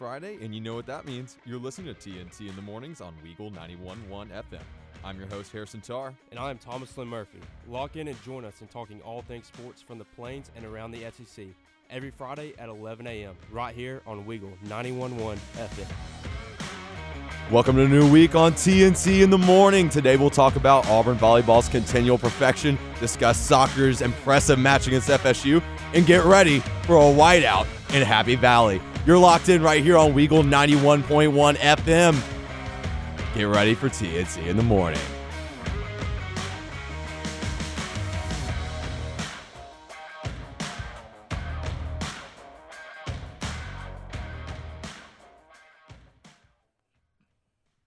Friday, and you know what that means. You're listening to TNT in the Mornings on Weagle 91.1 FM. I'm your host, Harrison Tarr. And I'm Thomas Lynn Murphy. Lock in and join us in talking all things sports from the plains and around the SEC every Friday at 11 a.m. right here on Weagle 91.1 FM. Welcome to a new week on TNT in the Morning. Today we'll talk about Auburn volleyball's continual perfection, discuss soccer's impressive match against FSU, and get ready for a whiteout in Happy Valley. You're locked in right here on Weagle 91.1 FM. Get ready for TNT in the Morning.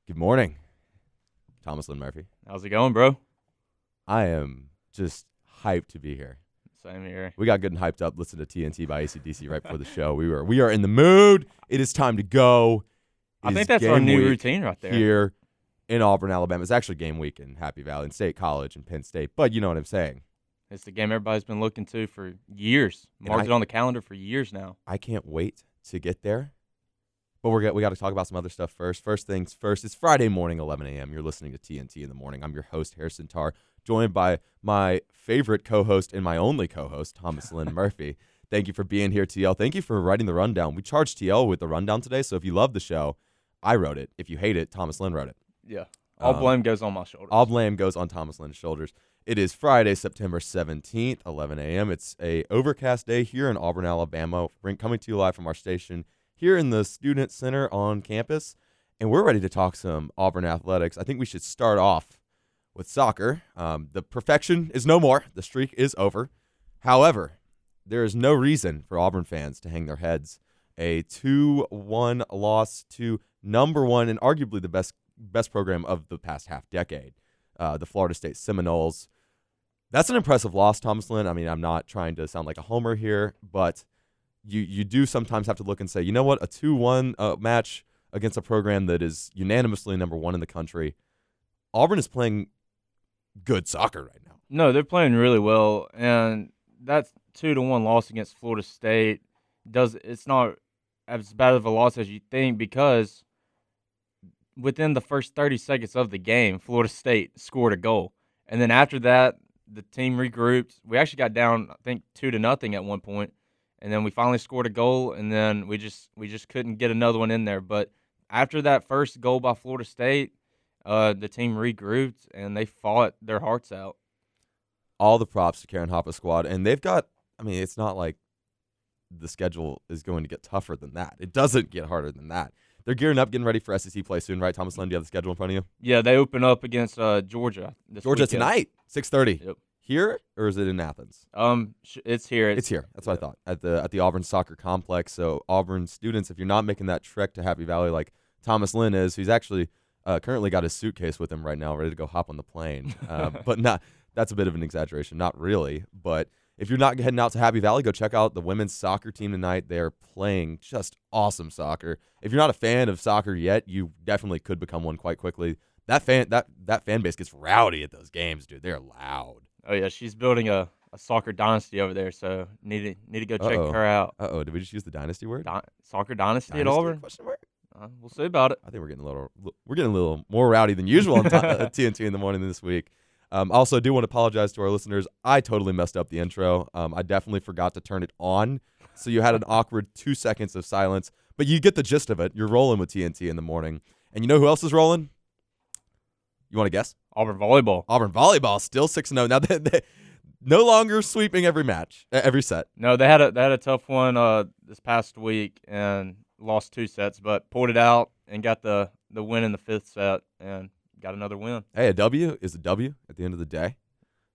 Good morning, Thomas Lynn Murphy. How's it going, bro? I am just hyped to be here. Same here. We got good and hyped up. Listen to TNT by AC/DC right before the show. We are in the mood. It is time to go. I think that's our new routine right there. Here in Auburn, Alabama. It's actually game week in Happy Valley and State College and Penn State, but you know what I'm saying. It's the game everybody's been looking to for years. Marked it on the calendar for years now. I can't wait to get there, but we got to talk about some other stuff first. First things first, it's Friday morning, 11 a.m. You're listening to TNT in the Morning. I'm your host, Harrison Tarr, joined by my favorite co-host and my only co-host, Thomas Lynn Murphy. Thank you for being here, TL. Thank you for writing the rundown. We charged TL with the rundown today, so if you love the show, I wrote it. If you hate it, Thomas Lynn wrote it. Yeah. All blame goes on my shoulders. All blame goes on Thomas Lynn's shoulders. It is Friday, September 17th, 11 a.m. It's a overcast day here in Auburn, Alabama. We're coming to you live from our station here in the Student Center on campus, and we're ready to talk some Auburn athletics. I think we should start off with soccer. The perfection is no more. The streak is over. However, there is no reason for Auburn fans to hang their heads. A 2-1 loss to number one and arguably the best program of the past half decade, the Florida State Seminoles. That's an impressive loss, Thomas Lynn. I mean, I'm not trying to sound like a homer here, but you do sometimes have to look and say, you know what, a 2-1 match against a program that is unanimously number one in the country. Auburn is playing good soccer right now. No, they're playing really well, and that 2-1 loss against Florida State it's not as bad of a loss as you think, because within the first 30 seconds of the game, Florida State scored a goal, and then after that, the team regrouped. We actually got down, I think, 2-0 at one point, and then we finally scored a goal, and then we just couldn't get another one in there. But after that first goal by Florida State, the team regrouped, and they fought their hearts out. All the props to Karen Hoppe's squad. And they've got – I mean, it's not like the schedule is going to get tougher than that. It doesn't get harder than that. They're gearing up, getting ready for SEC play soon, right, Thomas Lynn? Do you have the schedule in front of you? Yeah, they open up against Georgia this weekend. Tonight, 6:30. Yep. Here, or is it in Athens? It's here. It's here. That's what I thought, at the Auburn Soccer Complex. So Auburn students, if you're not making that trek to Happy Valley like Thomas Lynn is, who's actually – currently got his suitcase with him right now, ready to go hop on the plane. But that's a bit of an exaggeration. Not really. But if you're not heading out to Happy Valley, go check out the women's soccer team tonight. They're playing just awesome soccer. If you're not a fan of soccer yet, you definitely could become one quite quickly. That fan base gets rowdy at those games, dude. They're loud. Oh, yeah. She's building a soccer dynasty over there, so need to go check her out. Uh-oh. Did we just use the dynasty word? Soccer dynasty at Auburn? Question mark? We'll see about it. I think we're getting a little more rowdy than usual on TNT in the Morning this week. Also, do want to apologize to our listeners. I totally messed up the intro. I definitely forgot to turn it on, so you had an awkward 2 seconds of silence. But you get the gist of it. You're rolling with TNT in the Morning, and you know who else is rolling? You want to guess? Auburn volleyball. Auburn volleyball still 6-0. Now they no longer sweeping every match, every set. No, they had a tough one this past week, and lost 2 sets, but pulled it out and got the win in the 5th set and got another win. Hey, a W is a W at the end of the day.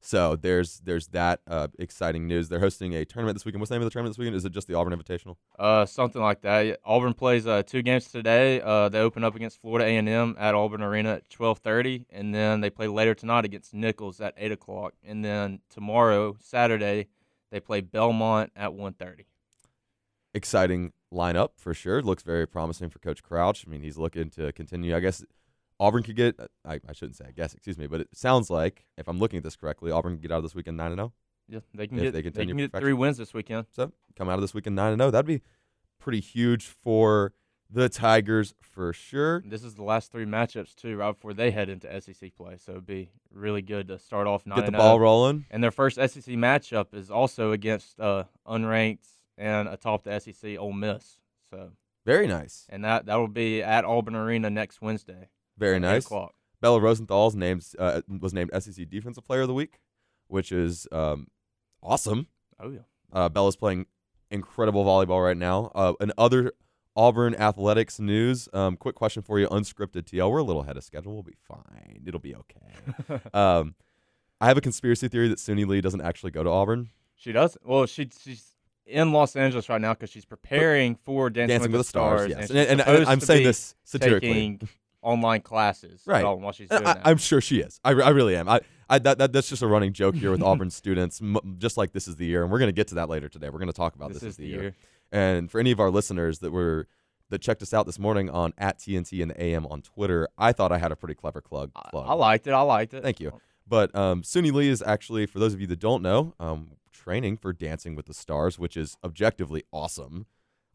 So there's that exciting news. They're hosting a tournament this weekend. What's the name of the tournament this weekend? Is it just the Auburn Invitational? Something like that. Auburn plays 2 games today. They open up against Florida A&M at Auburn Arena at 12:30, and then they play later tonight against Nichols at 8 o'clock. And then tomorrow, Saturday, they play Belmont at 1:30. Exciting lineup for sure. Looks very promising for Coach Crouch. I mean, he's looking to continue. I guess Auburn could get – I shouldn't say I guess, excuse me, but it sounds like, if I'm looking at this correctly, Auburn can get out of this weekend 9-0. Yeah, they can get 3 wins this weekend. So come out of this weekend 9-0. That'd be pretty huge for the Tigers for sure. This is the last three matchups, too, right before they head into SEC play. So it would be really good to start off 9-0. Get the ball rolling. And their first SEC matchup is also against unranked and atop the SEC Ole Miss. So very nice. And that will be at Auburn Arena next Wednesday. Very nice. 8:00. Bella Rosenthal's was named SEC Defensive Player of the Week, which is awesome. Oh, yeah. Bella's playing incredible volleyball right now. And other Auburn athletics news. Quick question for you, unscripted TL. We're a little ahead of schedule. We'll be fine. It'll be okay. I have a conspiracy theory that Suni Lee doesn't actually go to Auburn. She does. Well, she's in Los Angeles right now because she's preparing for Dancing with the Stars. Yes, and I'm saying this satirically. Taking online classes, right? While she's doing that. I'm sure she is. I really am. That's just a running joke here with Auburn students. Just like this is the year, and we're going to get to that later today. We're going to talk about this is the year. And for any of our listeners that checked us out this morning on @TNT in the AM on Twitter, I thought I had a pretty clever plug. I liked it. Thank you. But Suni Lee is actually, for those of you that don't know, training for Dancing with the Stars, which is objectively awesome.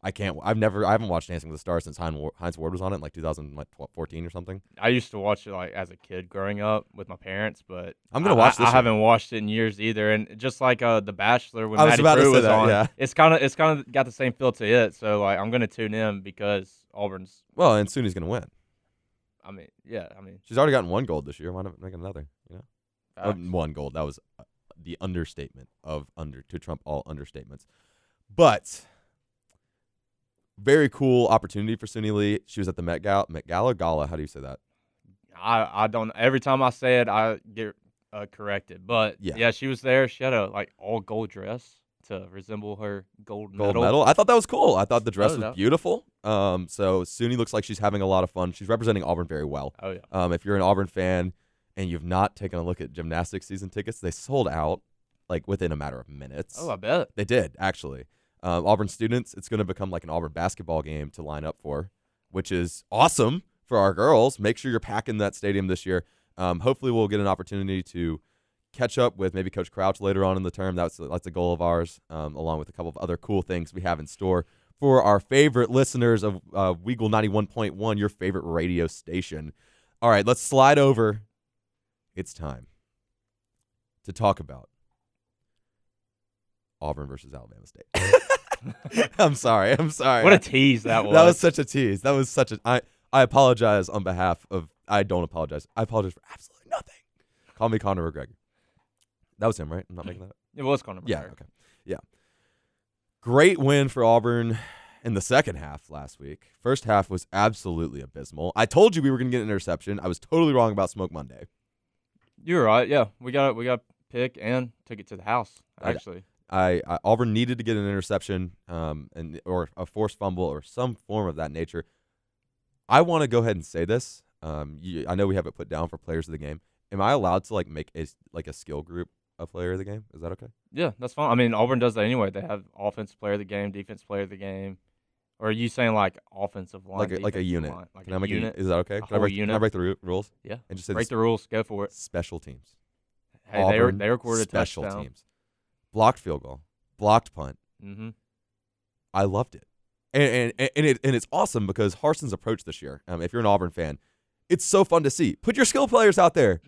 I haven't watched Dancing with the Stars since Heinz Ward was on it in like 2014 or something. I used to watch it like as a kid growing up with my parents, but I'm gonna watch this. I haven't watched it in years either. And just like The Bachelor when Maddie Brew was on, yeah. it's kind of got the same feel to it. So like I'm gonna tune in because Auburn's and Suni's gonna win. I mean, she's already gotten one gold this year. Why not make another? You know, one gold. That was the understatement of to trump all understatements, but. Very cool opportunity for Suni Lee. She was at the Met Gala. How do you say that? I don't. Every time I say it, I get corrected. But yeah, she was there. She had a all gold dress to resemble her gold medal. I thought that was cool. I thought the dress was beautiful. So Suni looks like she's having a lot of fun. She's representing Auburn very well. Oh yeah. If you're an Auburn fan and you've not taken a look at gymnastics season tickets, they sold out like within a matter of minutes. Oh, I bet they did actually. Auburn students, it's going to become like an Auburn basketball game to line up for, which is awesome for our girls. Make sure you're packing that stadium this year. Hopefully we'll get an opportunity to catch up with maybe Coach Crouch later on in the term. That's a goal of ours, along with a couple of other cool things we have in store for our favorite listeners of Weagle 91.1, your favorite radio station. All right, let's slide over. It's time to talk about Auburn versus Alabama State. I'm sorry. What a tease that was. That was such a tease. That was such a. I apologize on behalf of. I don't apologize. I apologize for absolutely nothing. Call me Connor McGregor. That was him, right? I'm not making that up. It was Connor McGregor. Yeah. Okay. Yeah. Great win for Auburn in the second half last week. First half was absolutely abysmal. I told you we were going to get an interception. I was totally wrong about Smoke Monday. You were right. Yeah, we got a pick and took it to the house. Actually. Auburn needed to get an interception or a forced fumble or some form of that nature. I want to go ahead and say this. I know we have it put down for players of the game. Am I allowed to make a skill group a player of the game? Is that okay? Yeah, that's fine. I mean, Auburn does that anyway. They have offensive player of the game, defense player of the game. Or are you saying offensive line? Like a unit. Line, like can a I make unit? Is that okay? Can I break the rules? Yeah. And just say break the rules. Go for it. Special teams. Hey, Auburn, they recorded special touchdown. Teams. Blocked field goal, blocked punt. Mm-hmm. I loved it, and it's awesome because Harsin's approach this year. If you're an Auburn fan, it's so fun to see. Put your skill players out there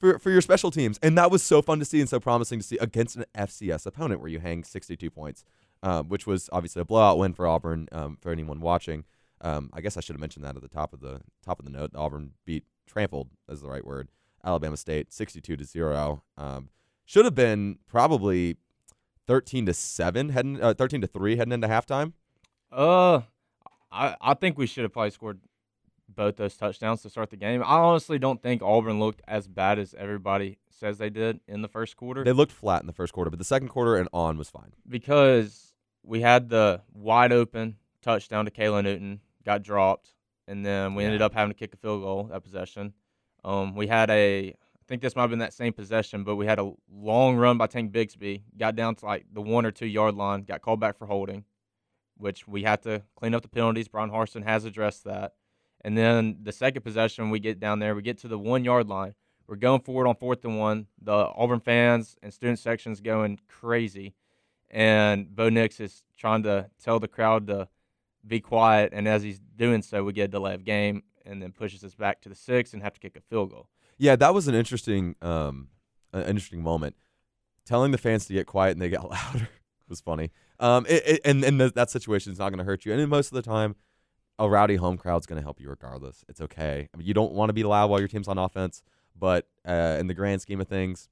for your special teams, and that was so fun to see and so promising to see against an FCS opponent where you hang 62 points, which was obviously a blowout win for Auburn. For anyone watching, I guess I should have mentioned that at the top of the note. Auburn trampled is the right word. Alabama State 62-0. Should have been probably 13-7 heading, 13-3 heading into halftime. I think we should have probably scored both those touchdowns to start the game. I honestly don't think Auburn looked as bad as everybody says they did in the first quarter. They looked flat in the first quarter, but the second quarter and on was fine because we had the wide open touchdown to Kayla Newton, got dropped, and then we ended up having to kick a field goal that possession. We had I think this might have been that same possession, but we had a long run by Tank Bigsby, got down to the 1 or 2 yard line, got called back for holding, which we had to clean up the penalties. Bryan Harsin has addressed that. And then the second possession, we get down there, we get to the 1 yard line. We're going forward on 4th and 1. The Auburn fans and student section's going crazy. And Bo Nix is trying to tell the crowd to be quiet, and as he's doing so, we get a delay of game, and then pushes us back to the 6 and have to kick a field goal. Yeah, that was an interesting moment. Telling the fans to get quiet and they got louder was funny. That situation is not going to hurt you. And most of the time, a rowdy home crowd's going to help you regardless. It's okay. I mean, you don't want to be loud while your team's on offense, but in the grand scheme of things,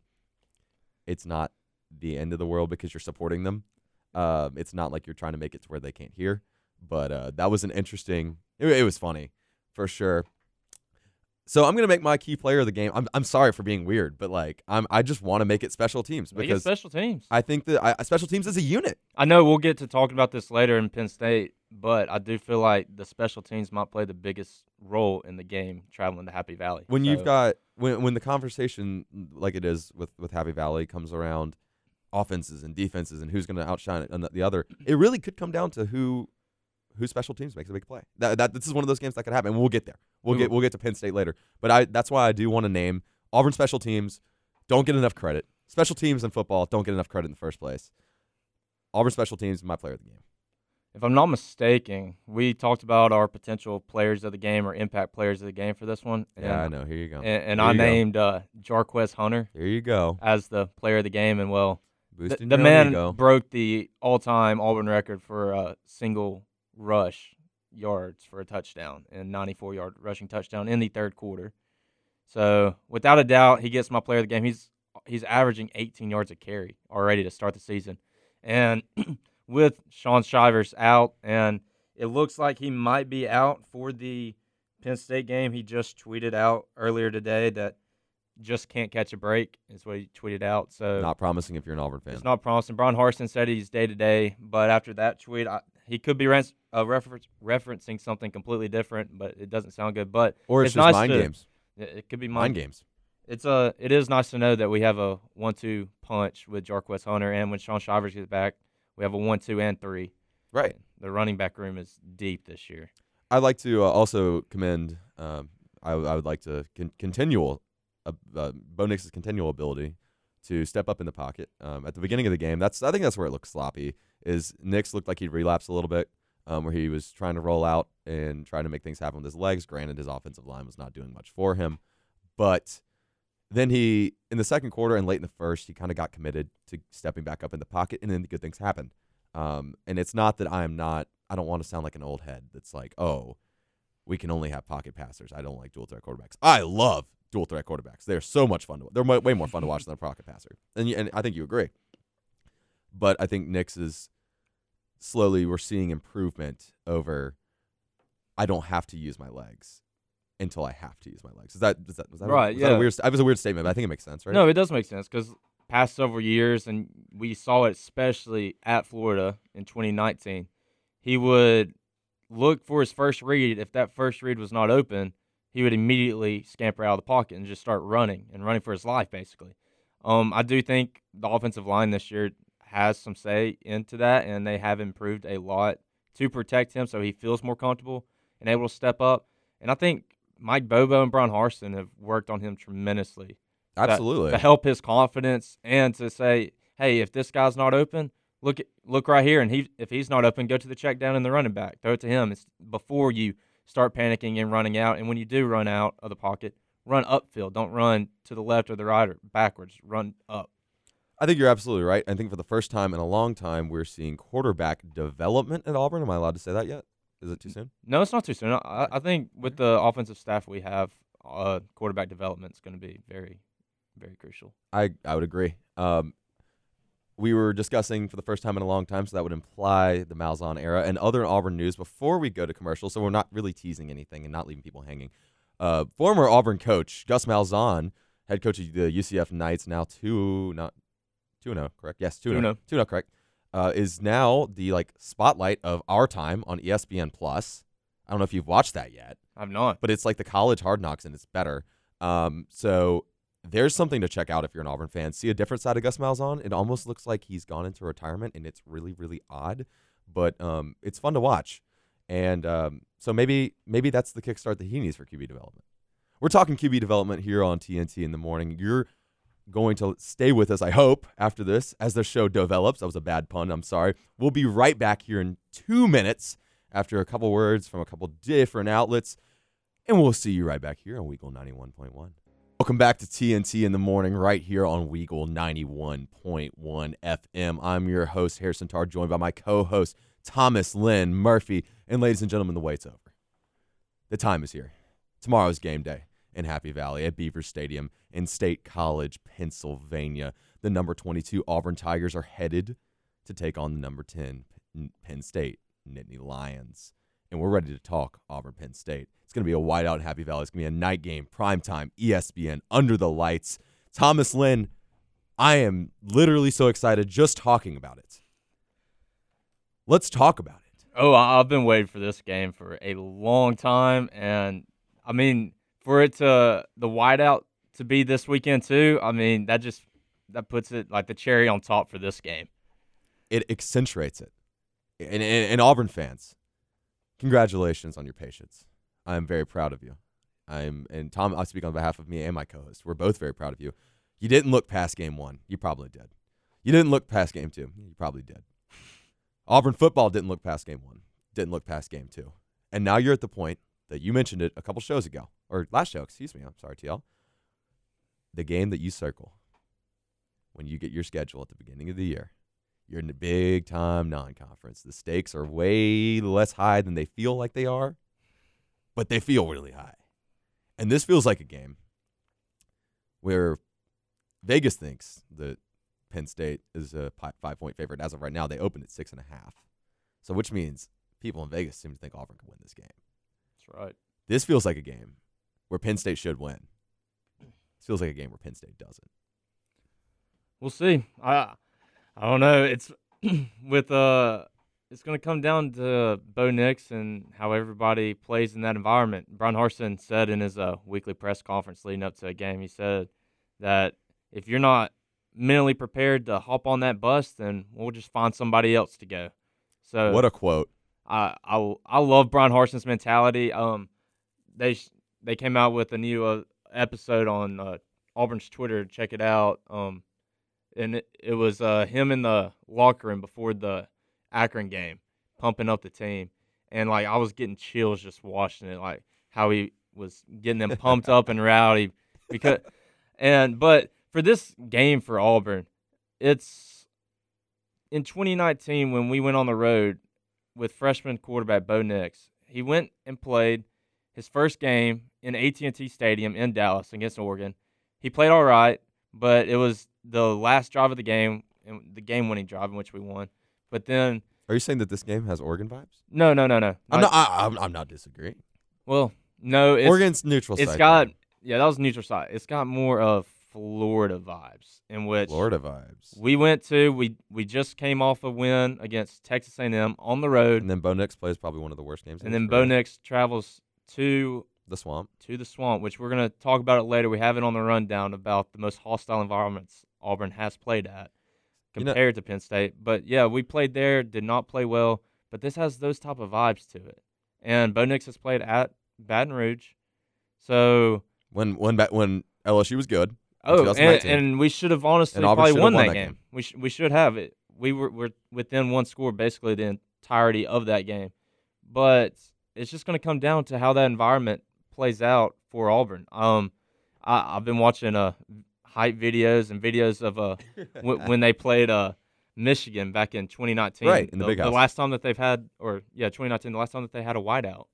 it's not the end of the world because you're supporting them. It's not like you're trying to make it to where they can't hear. But that was an interesting – it was funny for sure. So I'm gonna make my key player of the game. I'm sorry for being weird, but like I just want to make it special teams because special teams. I think that special teams is a unit. I know we'll get to talking about this later in Penn State, but I do feel like the special teams might play the biggest role in the game traveling to Happy Valley. When the conversation like it is with Happy Valley comes around, offenses and defenses and who's gonna outshine it and the other, it really could come down to who special teams makes a big play. This is one of those games that could happen. And we'll get there. We'll get to Penn State later. But that's why I do want to name Auburn special teams. Don't get enough credit. Special teams in football don't get enough credit in the first place. Auburn special teams, my player of the game. If I'm not mistaken, we talked about our potential players of the game or impact players of the game for this one. Yeah, I know. Here you go. And I named Jarquez Hunter. Here you go. As the player of the game, and well, the man broke the all-time Auburn record for a single rush yards for a touchdown and 94-yard rushing touchdown in the third quarter. So without a doubt, he gets my player of the game. He's averaging 18 yards a carry already to start the season. And with Sean Shivers out, and it looks like he might be out for the Penn State game. He just tweeted out earlier today that just can't catch a break is what he tweeted out. So not promising if you're an Auburn fan. It's not promising. Bryan Harsin said he's day-to-day, but after that tweet, he could be referencing something completely different, but it doesn't sound good. But or it's just nice mind games. It could be mind games. It is nice to know that we have a 1-2 punch with Jarquez Hunter, and when Sean Shivers gets back, we have a 1-2 and 3. Right. The running back room is deep this year. I'd like to also commend. I would like to Bo Nix's continual ability to step up in the pocket at the beginning of the game. I think that's where it looked sloppy. Is Nix looked like he relapsed a little bit, where he was trying to roll out and trying to make things happen with his legs. Granted, his offensive line was not doing much for him. But then he, in the second quarter and late in the first, he kind of got committed to stepping back up in the pocket, and then the good things happened. And it's not that I don't want to sound like an old head that's like, oh, we can only have pocket passers. I don't like dual-threat quarterbacks. I love dual-threat quarterbacks. They're so much fun. They're way more fun to watch than a pocket passer. And I think you agree. But I think Nix is slowly we're seeing improvement over I don't have to use my legs until I have to use my legs. Was that right? That was a weird statement, but I think it makes sense, right? No, it does make sense because past several years, and we saw it especially at Florida in 2019, he would look for his first read. If that first read was not open, he would immediately scamper out of the pocket and just start running for his life, basically. I do think the offensive line this year has some say into that, and they have improved a lot to protect him so he feels more comfortable and able to step up. And I think Mike Bobo and Bryan Harsin have worked on him tremendously. Absolutely. To help his confidence and to say, hey, if this guy's not open, look right here, and if he's not open, go to the check down and the running back. Throw it to him. It's before you start panicking and running out. And when you do run out of the pocket, run upfield. Don't run to the left or the right or backwards. Run up. I think you're absolutely right. I think for the first time in a long time, we're seeing quarterback development at Auburn. Am I allowed to say that yet? Is it too soon? No, it's not too soon. I think with the offensive staff we have, quarterback development is going to be very, very crucial. I would agree. We were discussing for the first time in a long time, so that would imply the Malzahn era and other Auburn news before we go to commercial, so we're not really teasing anything and not leaving people hanging. Former Auburn coach Gus Malzahn, head coach of the UCF Knights, now 2-0, correct? Yes, 2-0. 2-0, correct. Is now the spotlight of our time on ESPN+. I don't know if you've watched that yet. I've not. But it's like the college Hard Knocks, and it's better. So there's something to check out if you're an Auburn fan. See a different side of Gus Malzahn. It almost looks like he's gone into retirement, and it's really, really odd. But it's fun to watch. And so maybe that's the kickstart that he needs for QB development. We're talking QB development here on TNT in the morning. You're going to stay with us, I hope, after this, as the show develops. That was a bad pun. I'm sorry. We'll be right back here in 2 minutes after a couple words from a couple different outlets. And we'll see you right back here on Weagle 91.1. Welcome back to TNT in the Morning right here on Weagle 91.1 FM. I'm your host, Harrison Tarr, joined by my co-host, Thomas Lynn Murphy. And ladies and gentlemen, the wait's over. The time is here. Tomorrow's game day in Happy Valley at Beaver Stadium in State College, Pennsylvania. The number 22 Auburn Tigers are headed to take on the number 10 Penn State Nittany Lions. And we're ready to talk Auburn-Penn State. It's going to be a whiteout in Happy Valley. It's going to be a night game, primetime, ESPN, under the lights. Thomas Lynn, I am literally so excited just talking about it. Let's talk about it. Oh, I've been waiting for this game for a long time. And, I mean, for it to the whiteout to be this weekend too, I mean, that puts it like the cherry on top for this game. It accentuates it. And Auburn fans, congratulations on your patience. I am very proud of you. And Tom, I speak on behalf of me and my co-host. We're both very proud of you. You didn't look past game one. You probably did. You didn't look past game two. You probably did. Auburn football didn't look past game one. Didn't look past game two. And now you're at the point that you mentioned it a couple shows ago. Or last show, excuse me. I'm sorry, TL. The game that you circle when you get your schedule at the beginning of the year. You're in the big-time non-conference. The stakes are way less high than they feel like they are, but they feel really high. And this feels like a game where Vegas thinks that Penn State is a 5-point favorite. As of right now, they opened at 6.5. So which means people in Vegas seem to think Auburn can win this game. That's right. This feels like a game where Penn State should win. This feels like a game where Penn State doesn't. We'll see. I don't know. It's it's going to come down to Bo Nix and how everybody plays in that environment. Bryan Harsin said in his weekly press conference leading up to a game, he said that if you're not mentally prepared to hop on that bus, then we'll just find somebody else to go. So what a quote! I love Bryan Harsin's mentality. They came out with a new episode on Auburn's Twitter. Check it out. And it was him in the locker room before the Akron game, pumping up the team. And, like, I was getting chills just watching it, like how he was getting them pumped up and rowdy. But for this game for Auburn, it's in 2019 when we went on the road with freshman quarterback Bo Nix. He went and played his first game in AT&T Stadium in Dallas against Oregon. He played all right, but it was – the last drive of the game, and the game-winning drive in which we won. But then, are you saying that this game has Oregon vibes? No. I'm not disagreeing. Well, no. Oregon's neutral side. That was neutral side. It's got more of Florida vibes, in which Florida vibes. We just came off a win against Texas A&M on the road, and then Bo Nix plays probably one of the worst games. And then Bo Nix travels to the swamp, which we're going to talk about it later. We have it on the rundown about the most hostile environments Auburn has played at compared to Penn State. But, yeah, we played there, did not play well, but this has those type of vibes to it. And Bo Nix has played at Baton Rouge. So when LSU was good in 2019. And we should have honestly probably won that game. We should have it. We're within one score basically the entirety of that game. But it's just going to come down to how that environment plays out for Auburn. I've been watching hype videos and videos of when they played Michigan back in 2019, right, in the big house. The last time that they've had, 2019, the last time that they had a whiteout,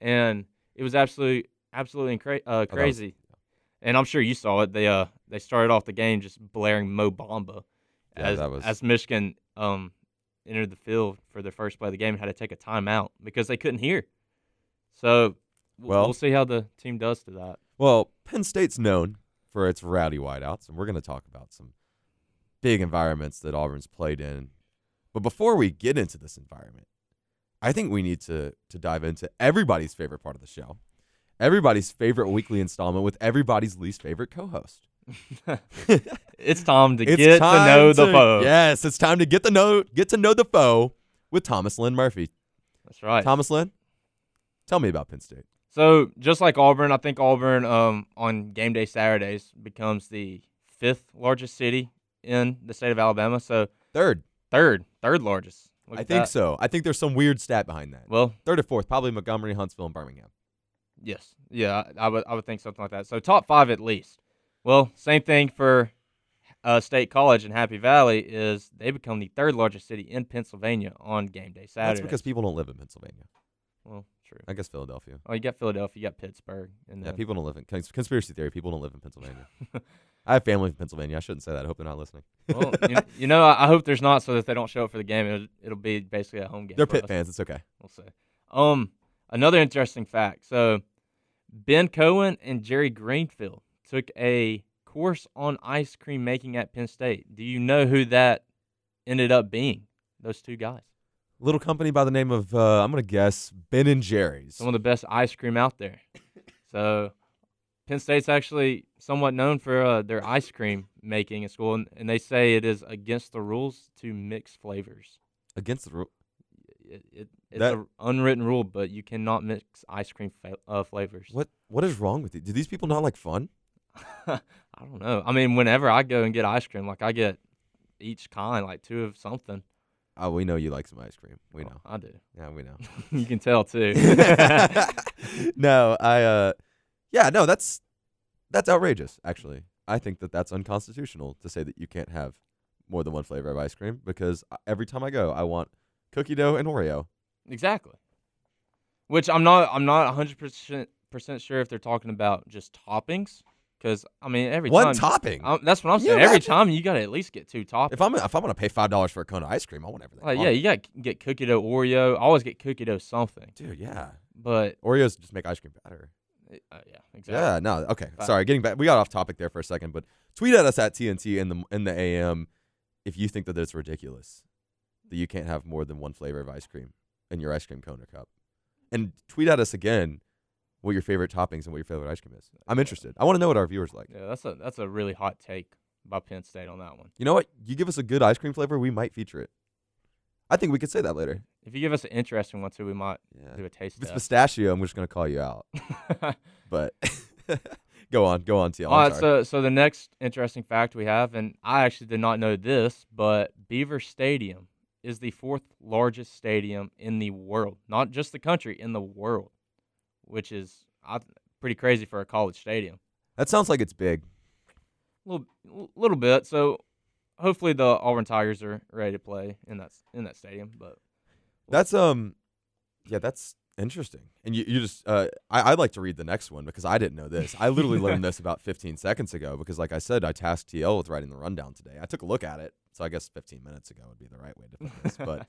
and it was absolutely crazy. And I'm sure you saw it. They started off the game just blaring Mo Bamba as Michigan entered the field for their first play of the game and had to take a timeout because they couldn't hear. So we'll see how the team does to that. Well, Penn State's known for its rowdy wideouts, and we're going to talk about some big environments that Auburn's played in. But before we get into this environment, I think we need to dive into everybody's favorite part of the show, everybody's favorite weekly installment with everybody's least favorite co-host. It's time to get to know the foe. Yes, it's time to get to know the foe with Thomas Lynn Murphy. That's right. Thomas Lynn, tell me about Penn State. So, just like Auburn, I think Auburn on game day Saturdays becomes the fifth largest city in the state of Alabama. So third largest. Look, I think that. So. I think there's some weird stat behind that. Well, third or fourth, probably Montgomery, Huntsville, and Birmingham. Yes. Yeah, I would think something like that. So top five at least. Well, same thing for State College and Happy Valley is they become the third largest city in Pennsylvania on game day Saturday. That's because people don't live in Pennsylvania. Well, true. I guess Philadelphia. Oh, you got Philadelphia, you got Pittsburgh. And yeah, people don't live in conspiracy theory. People don't live in Pennsylvania. I have family in Pennsylvania. I shouldn't say that. I hope they're not listening. Well, you know, I hope there's not so that they don't show up for the game. It'll be basically a home game. They're Pitt fans. It's okay. We'll see. Another interesting fact. So, Ben Cohen and Jerry Greenfield took a course on ice cream making at Penn State. Do you know who that ended up being? Those two guys. A little company by the name of, I'm going to guess, Ben and Jerry's. Some of the best ice cream out there. So, Penn State's actually somewhat known for their ice cream making at school, and they say it is against the rules to mix flavors. Against the rules? It's an unwritten rule, but you cannot mix ice cream flavors. What is wrong with you? Do these people not like fun? I don't know. I mean, whenever I go and get ice cream, like I get each kind, like two of something. Oh, we know you like some ice cream. We know. I do. Yeah, we know. You can tell too. No, that's outrageous. Actually, I think that's unconstitutional to say that you can't have more than one flavor of ice cream because every time I go, I want cookie dough and Oreo. Exactly. Which I'm not 100% sure if they're talking about just toppings. Because, I mean, every time. One topping? That's what I'm saying. Every time, you got to at least get two toppings. If I'm going to pay $5 for a cone of ice cream, I want everything. Like, yeah, you got to get cookie dough Oreo. I always get cookie dough something. Dude, yeah. But Oreos just make ice cream better. Yeah, exactly. Yeah, no, okay. Sorry, getting back. We got off topic there for a second, but tweet at us at TNT in the AM if you think that it's ridiculous that you can't have more than one flavor of ice cream in your ice cream cone or cup. And tweet at us again what your favorite toppings and what your favorite ice cream is. I'm interested. I want to know what our viewers like. Yeah, that's a really hot take by Penn State on that one. You know what? You give us a good ice cream flavor, we might feature it. I think we could say that later. If you give us an interesting one, too, we might do a taste test. If it's pistachio, I'm just going to call you out. But go on, TL. All right, so the next interesting fact we have, and I actually did not know this, but Beaver Stadium is the fourth largest stadium in the world. Not just the country, in the world. Which is pretty crazy for a college stadium. That sounds like it's big. A little bit. So hopefully the Auburn Tigers are ready to play in that stadium. But that's interesting. And you just I'd like to read the next one because I didn't know this. I literally learned this about 15 seconds ago because, like I said, I tasked TL with writing the rundown today. I took a look at it, so I guess 15 minutes ago would be the right way to put this. But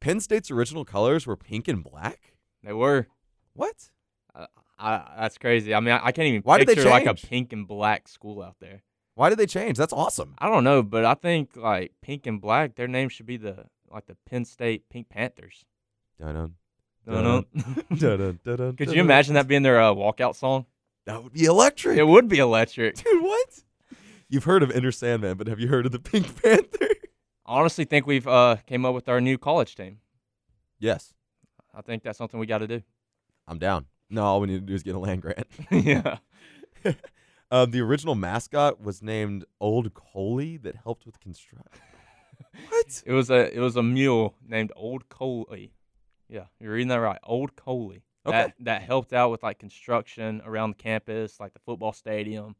Penn State's original colors were pink and black. They were. What? That's crazy. I mean, I can't even picture like a pink and black school out there. Why did they change? That's awesome. I don't know, but I think like pink and black, their name should be the Penn State Pink Panthers. Dun-dun. Could you imagine that being their walkout song? That would be electric. It would be electric. Dude, what? You've heard of Inner Sandman, but have you heard of the Pink Panther? I honestly think we've came up with our new college team. Yes. I think that's something we got to do. I'm down. No, all we need to do is get a land grant. Yeah. The original mascot was named Old Coley that helped with construction. What? It was a mule named Old Coley. Yeah, you're reading that right. Old Coley. Okay. That helped out with like construction around the campus, like the football stadium,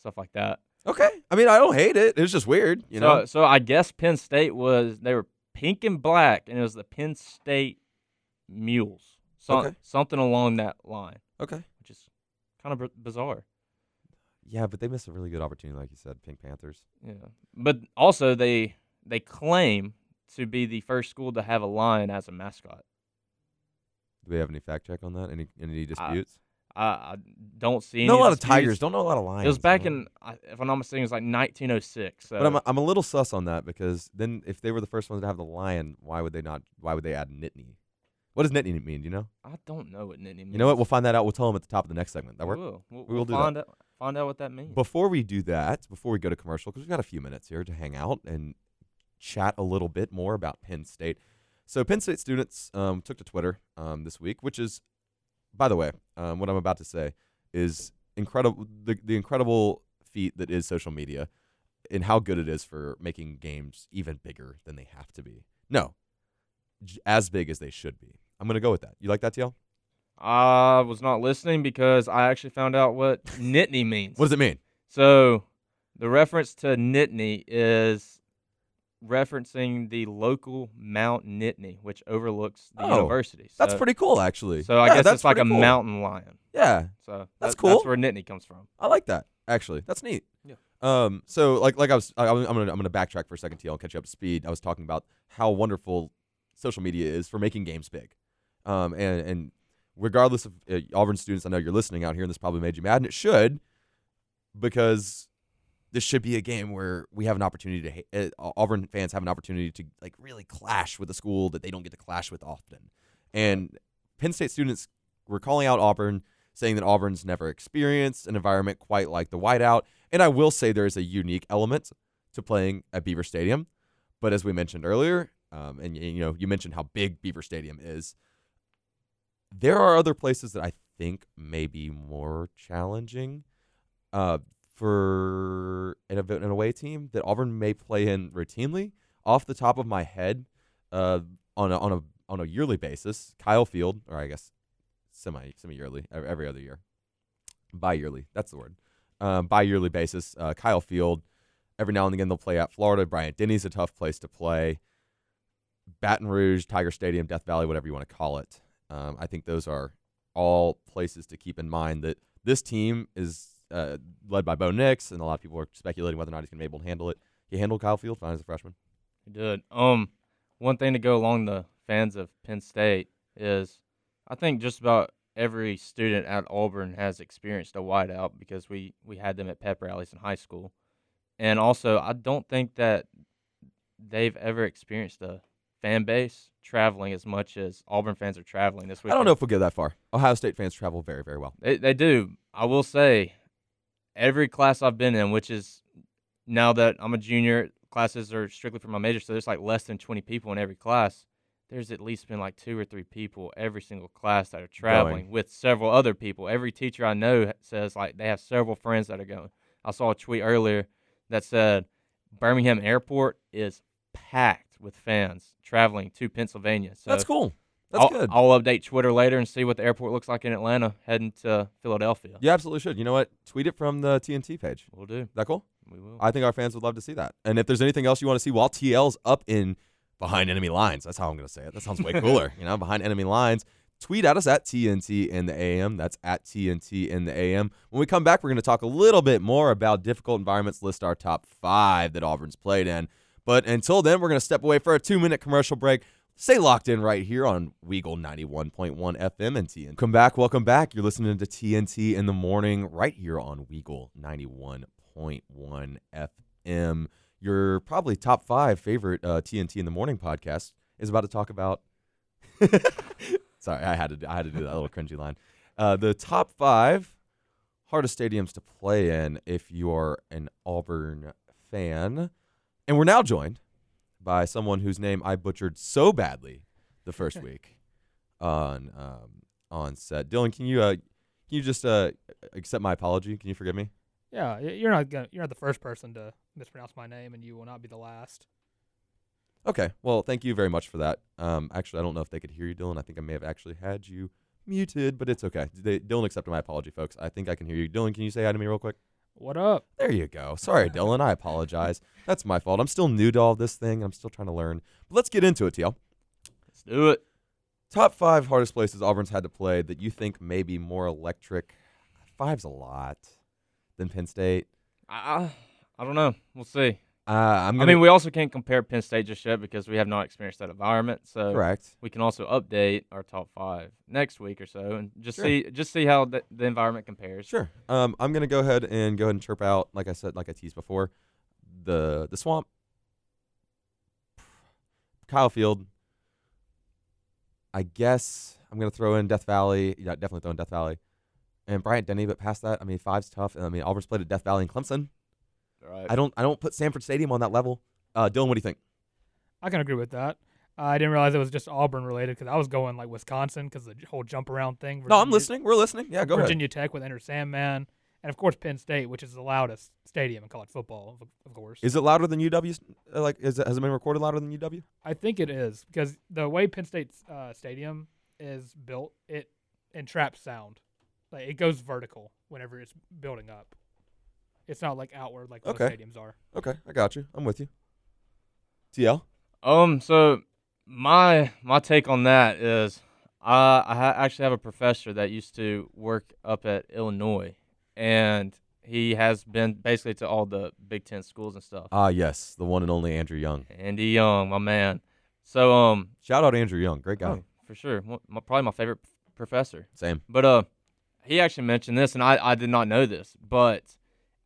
stuff like that. Okay. I mean, I don't hate it. It was just weird, you know. So I guess Penn State they were pink and black, and it was the Penn State Mules. Something along that line. Okay. Which is kind of bizarre. Yeah, but they missed a really good opportunity, like you said, Pink Panthers. Yeah. But also, they claim to be the first school to have a lion as a mascot. Do we have any fact check on that? Any disputes? I don't see any. Know a lot disputes. Of tigers. Don't know a lot of lions. It was back in, if I'm not mistaken, it was like 1906. So. But I'm a little sus on that because then if they were the first ones to have the lion, why would they add Nittany? What does Nittany mean? Do you know? I don't know what Nittany means. You know what? We'll find that out. We'll tell them at the top of the next segment. That work? We'll find out what that means. Before we go to commercial, because we've got a few minutes here to hang out and chat a little bit more about Penn State. So Penn State students took to Twitter this week, which is, by the way, what I'm about to say is incredible. The incredible feat that is social media and how good it is for making games even bigger than they have to be. No. As big as they should be. I'm going to go with that. You like that, TL? I was not listening because I actually found out what Nittany means. What does it mean? So the reference to Nittany is referencing the local Mount Nittany, which overlooks the university. So, that's pretty cool, actually. So I guess it's like a cool mountain lion. Yeah. So that's cool. That's where Nittany comes from. I like that, actually. That's neat. Yeah. So I'm gonna backtrack for a second, TL, and catch you up to speed. I was talking about how wonderful social media is for making games big, and regardless of Auburn students, I know you're listening out here, and this probably made you mad, and it should, because this should be a game where we have an opportunity to Auburn fans have an opportunity to like really clash with a school that they don't get to clash with often. And Penn State students were calling out Auburn, saying that Auburn's never experienced an environment quite like the whiteout. And I will say there is a unique element to playing at Beaver Stadium, but as we mentioned earlier, and you know, you mentioned how big Beaver Stadium is. There are other places that I think may be more challenging for an away team that Auburn may play in routinely. Off the top of my head, on a yearly basis, Kyle Field, or I guess semi-yearly, every other year, bi-yearly, that's the word. Bi-yearly basis, Kyle Field, every now and again they'll play at Florida. Bryant-Denny's a tough place to play. Baton Rouge, Tiger Stadium, Death Valley, whatever you want to call it. I think those are all places to keep in mind that this team is led by Bo Nix, and a lot of people are speculating whether or not he's going to be able to handle it. He handled Kyle Field fine as a freshman. He did. One thing to go along the fans of Penn State is I think just about every student at Auburn has experienced a whiteout because we had them at pep rallies in high school. And also, I don't think that they've ever experienced a fan base traveling as much as Auburn fans are traveling this week. I don't know if we'll get that far. Ohio State fans travel very, very well. They do. I will say every class I've been in, which is now that I'm a junior, classes are strictly for my major, so there's like less than 20 people in every class. There's at least been like 2 or 3 people every single class that are traveling with several other people. Every teacher I know says like they have several friends that are going. I saw a tweet earlier that said Birmingham Airport is packed with fans traveling to Pennsylvania. So that's cool. That's good. I'll update Twitter later and see what the airport looks like in Atlanta heading to Philadelphia. You absolutely should. You know what? Tweet it from the TNT page. We'll do. Is that cool? We will. I think our fans would love to see that. And if there's anything else you want to see while TL's up in Behind Enemy Lines. That's how I'm going to say it. That sounds way cooler. You know, Behind Enemy Lines. Tweet at us at TNT in the AM. That's at TNT in the AM. When we come back, we're going to talk a little bit more about difficult environments, list our top 5 that Auburn's played in. But until then, we're going to step away for a 2-minute commercial break. Stay locked in right here on Weagle 91.1 FM and TNT. Welcome back. You're listening to TNT in the Morning right here on Weagle 91.1 FM. Your probably top 5 favorite TNT in the Morning podcast is about to talk about. Sorry, I had to do that little cringy line. The top 5 hardest stadiums to play in if you are an Auburn fan, and we're now joined by someone whose name I butchered so badly the first week on set. Dylan, can you just accept my apology? Can you forgive me? Yeah, you're not the first person to mispronounce my name, and you will not be the last. Okay, well, thank you very much for that. Actually, I don't know if they could hear you, Dylan. I think I may have actually had you muted, but it's okay. Dylan accepted my apology, folks. I think I can hear you. Dylan, can you say hi to me real quick? What up? There you go. Sorry, Dylan. I apologize. That's my fault. I'm still new to all this thing. I'm still trying to learn. But let's get into it, TL. Let's do it. Top 5 hardest places Auburn's had to play that you think may be more electric. 5's a lot. Than Penn State? I don't know. We'll see. We also can't compare Penn State just yet because we have not experienced that environment. So correct. We can also update our top 5 next week or so and just see how the environment compares. Sure. I'm going to go ahead and chirp out, like I said, like I teased before, the Swamp, Kyle Field. I guess I'm going to throw in Death Valley. Yeah, definitely throw in Death Valley. And Bryant-Denny, but past that, I mean, 5's tough. I mean, Auburn's played at Death Valley and Clemson. Right. I don't put Sanford Stadium on that level. Dylan, what do you think? I can agree with that. I didn't realize it was just Auburn-related because I was going, like, Wisconsin because the whole jump-around thing. Virginia, no, I'm listening. We're listening. Yeah, go ahead. Virginia Tech with Enter Sandman. and of course Penn State, which is the loudest stadium in college football, of course. Is it louder than UW? Like, has it been recorded louder than UW? I think it is, because the way Penn State's stadium is built, it entraps sound. Like, it goes vertical whenever it's building up. It's not like outward like most stadiums are. Okay, I got you. I'm with you. TL? So my take on that is I actually have a professor that used to work up at Illinois, and he has been basically to all the Big Ten schools and stuff. Ah, yes, the one and only Andrew Young. Andy Young, my man. So shout out to Andrew Young, great guy. For sure, probably my favorite professor. Same. But he actually mentioned this, and I did not know this, but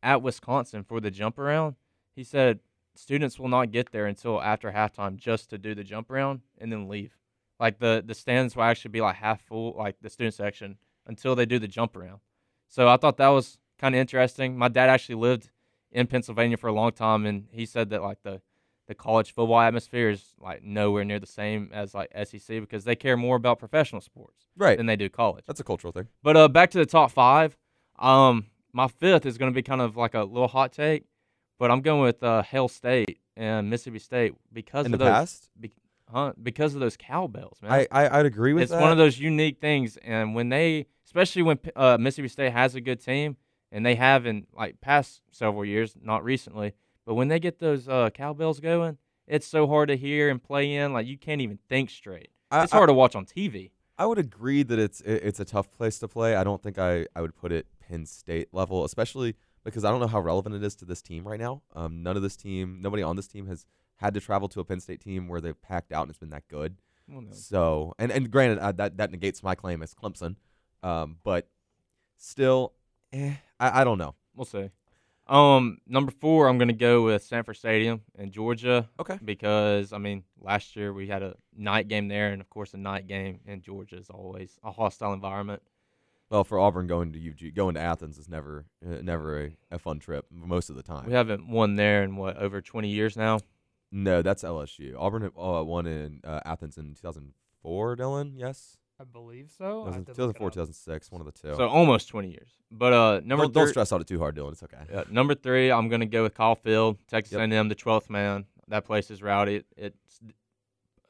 at Wisconsin for the jump around, he said students will not get there until after halftime just to do the jump around and then leave. Like, the stands will actually be, like, half full, like, the student section, until they do the jump around. So I thought that was kind of interesting. My dad actually lived in Pennsylvania for a long time, and he said that, like, the college football atmosphere is, like, nowhere near the same as, like, SEC, because they care more about professional sports than they do college. That's a cultural thing. But back to the top five, my fifth is going to be kind of like a little hot take, but I'm going with Hale State and Mississippi State because of those. In the past? Because of those cowbells, man. I'd agree with that. It's one of those unique things, and when they, especially when Mississippi State has a good team, and they have in like past several years, not recently, but when they get those cowbells going, it's so hard to hear and play in. Like, you can't even think straight. It's hard to watch on TV. I would agree that it's a tough place to play. I don't think I would put it Penn State level, especially because I don't know how relevant it is to this team right now. Nobody on this team has had to travel to a Penn State team where they've packed out and it's been that good. Oh, no. So, and granted, that negates my claim as Clemson, but still, I don't know. We'll see. Number four, I'm going to go with Sanford Stadium in Georgia. Okay. Because, I mean, last year we had a night game there, and, of course, a night game in Georgia is always a hostile environment. Well, for Auburn, going to Athens is never a fun trip most of the time. We haven't won there in, what, over 20 years now? No, that's LSU. Auburn won in Athens in 2004, Dylan, yes? I believe so. 2004, 2006, one of the two. So almost 20 years. But don't stress out it too hard, Dylan. It's okay. Number three, I'm going to go with Kyle Field, Texas A&M, the 12th man. That place is rowdy.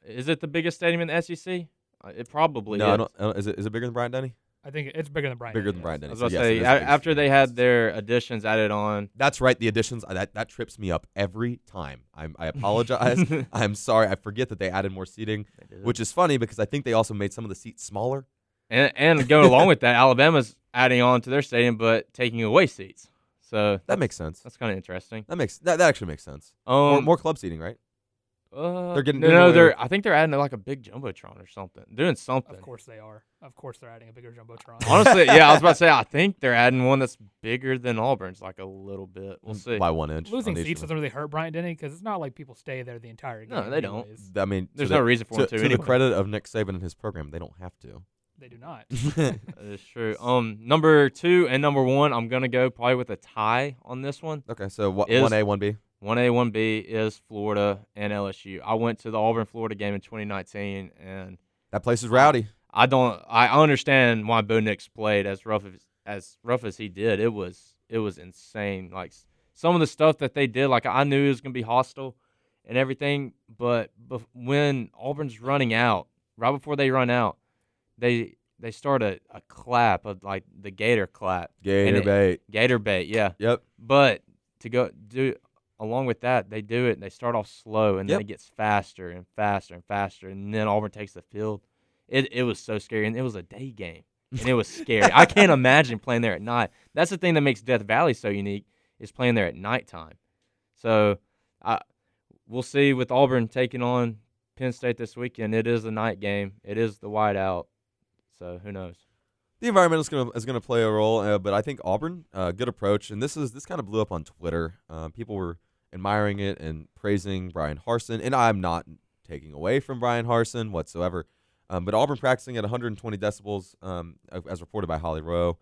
Is it the biggest stadium in the SEC? It probably is. Is it bigger than Bryant-Denny? I think it's bigger than Bryant-Denny. Bigger than Bryant-Denny. I was going to say, after they had their additions added on. That's right, the additions. That trips me up every time. I apologize. I'm sorry. I forget that they added more seating, which is funny because I think they also made some of the seats smaller. And going along with that, Alabama's adding on to their stadium but taking away seats. So that makes sense. That's kind of interesting. That actually makes sense. More club seating, right? I think they're adding like a big jumbotron or something. Doing something. Of course they are. Of course they're adding a bigger jumbotron. Honestly, yeah, I was about to say I think they're adding one that's bigger than Auburn's, like a little bit. We'll see. By 1 inch. Losing seats doesn't really hurt Bryant-Denny because it's not like people stay there the entire game. No, they don't. I mean, there's no reason for them to. To the credit of Nick Saban and his program, they don't have to. They do not. That is true. Number two and number one, I'm gonna go probably with a tie on this one. Okay, so 1A, 1B. 1A, 1B is Florida and LSU. I went to the Auburn-Florida game in 2019, and that place is rowdy. I understand why Bo Nix played as rough as he did. It was insane. Like, some of the stuff that they did, like, I knew it was gonna be hostile and everything. But when Auburn's running out, right before they run out, they start a clap of like the gator clap. Gator bait. Yeah. Yep. But to go do. Along with that, they do it, and they start off slow, and then it gets faster and faster and faster, and then Auburn takes the field. It was so scary, and it was a day game, and it was scary. I can't imagine playing there at night. That's the thing that makes Death Valley so unique is playing there at nighttime. So we'll see with Auburn taking on Penn State this weekend. It is a night game. It is the whiteout, so who knows. The environment is going to play a role, but I think Auburn, good approach. And this kind of blew up on Twitter. People were admiring it and praising Bryan Harsin, and I'm not taking away from Bryan Harsin whatsoever. But Auburn practicing at 120 decibels, as reported by Holly Rowe,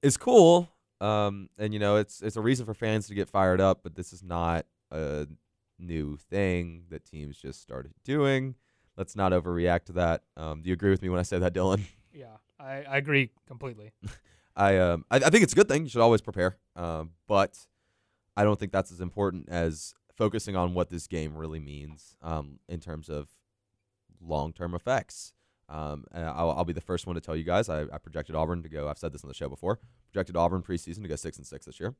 is cool. And you know, it's a reason for fans to get fired up. But this is not a new thing that teams just started doing. Let's not overreact to that. Do you agree with me when I say that, Dylan? Yeah. I agree completely. I think it's a good thing. You should always prepare. But I don't think that's as important as focusing on what this game really means in terms of long-term effects. And I'll be the first one to tell you guys, I projected Auburn to go, I've said this on the show before, projected Auburn preseason to go 6-6 this year.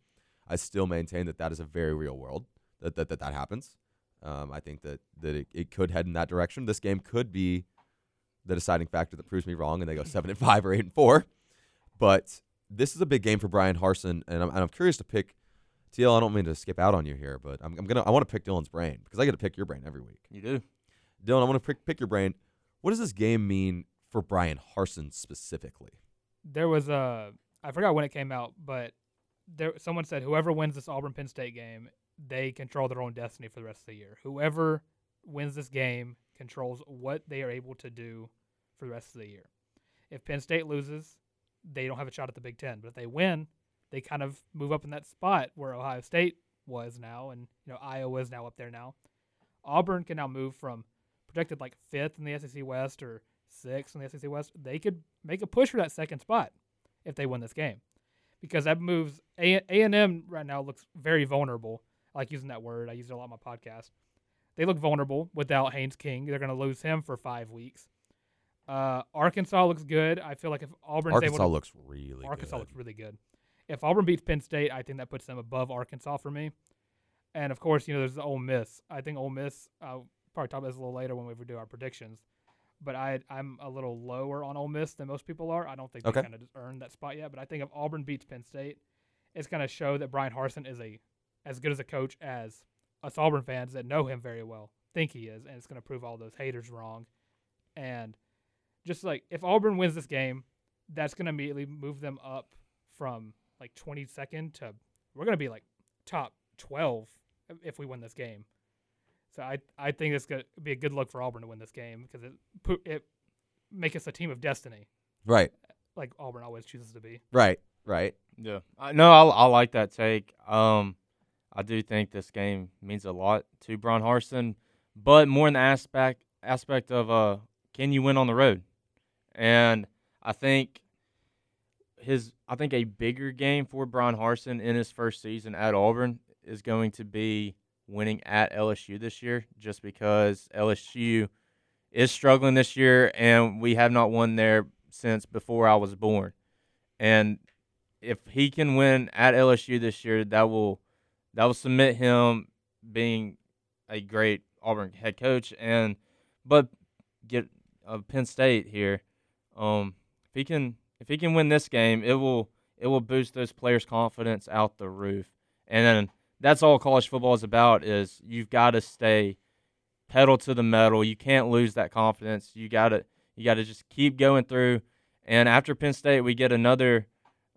I still maintain that is a very real world, that happens. I think that it could head in that direction. This game could be the deciding factor that proves me wrong and they go 7-5 or 8-4. But this is a big game for Bryan Harsin, and I'm curious to pick TL. I don't mean to skip out on you here, but I want to pick Dylan's brain because I get to pick your brain every week. You do, Dylan. I want to pick your brain. What does this game mean for Bryan Harsin specifically? There was I forgot when it came out, but someone said whoever wins this Auburn Penn State game, they control their own destiny for the rest of the year. Whoever wins this game controls what they are able to do for the rest of the year. If Penn State loses, they don't have a shot at the Big Ten. But if they win, they kind of move up in that spot where Ohio State was now, and Iowa is now up there now. Auburn can now move from projected like 5th in the SEC West or 6th in the SEC West. They could make a push for that second spot if they win this game, because that moves A&M right now looks very vulnerable. I like using that word. I use it a lot on my podcast. They look vulnerable without Haynes King. They're going to lose him for 5 weeks. Arkansas looks good. I feel like if Auburn's able to – Arkansas looks really good. If Auburn beats Penn State, I think that puts them above Arkansas for me. And, of course, there's the Ole Miss. I think Ole Miss – probably talk about this a little later when we do our predictions. But I'm a little lower on Ole Miss than most people are. I don't think they kind of earned that spot yet. But I think if Auburn beats Penn State, it's going to show that Bryan Harsin is as good as a coach as us Auburn fans that know him very well think he is. And it's going to prove all those haters wrong. And just like if Auburn wins this game, that's going to immediately move them up from like 22nd to we're going to be like top 12 if we win this game. So I think it's going to be a good look for Auburn to win this game because it makes us a team of destiny. Right. Like Auburn always chooses to be. Right, right. Yeah. I like that take. I do think this game means a lot to Bryan Harsin, but more in the aspect of can you win on the road? And I think a bigger game for Bryan Harsin in his first season at Auburn is going to be winning at LSU this year, just because LSU is struggling this year and we have not won there since before I was born. And if he can win at LSU this year, that will submit him being a great Auburn head coach. But get Penn State here. If he can win this game, it will boost those players' confidence out the roof. And then that's all college football is about, is you've got to stay pedal to the metal. You can't lose that confidence. You got to just keep going through. And after Penn State, we get another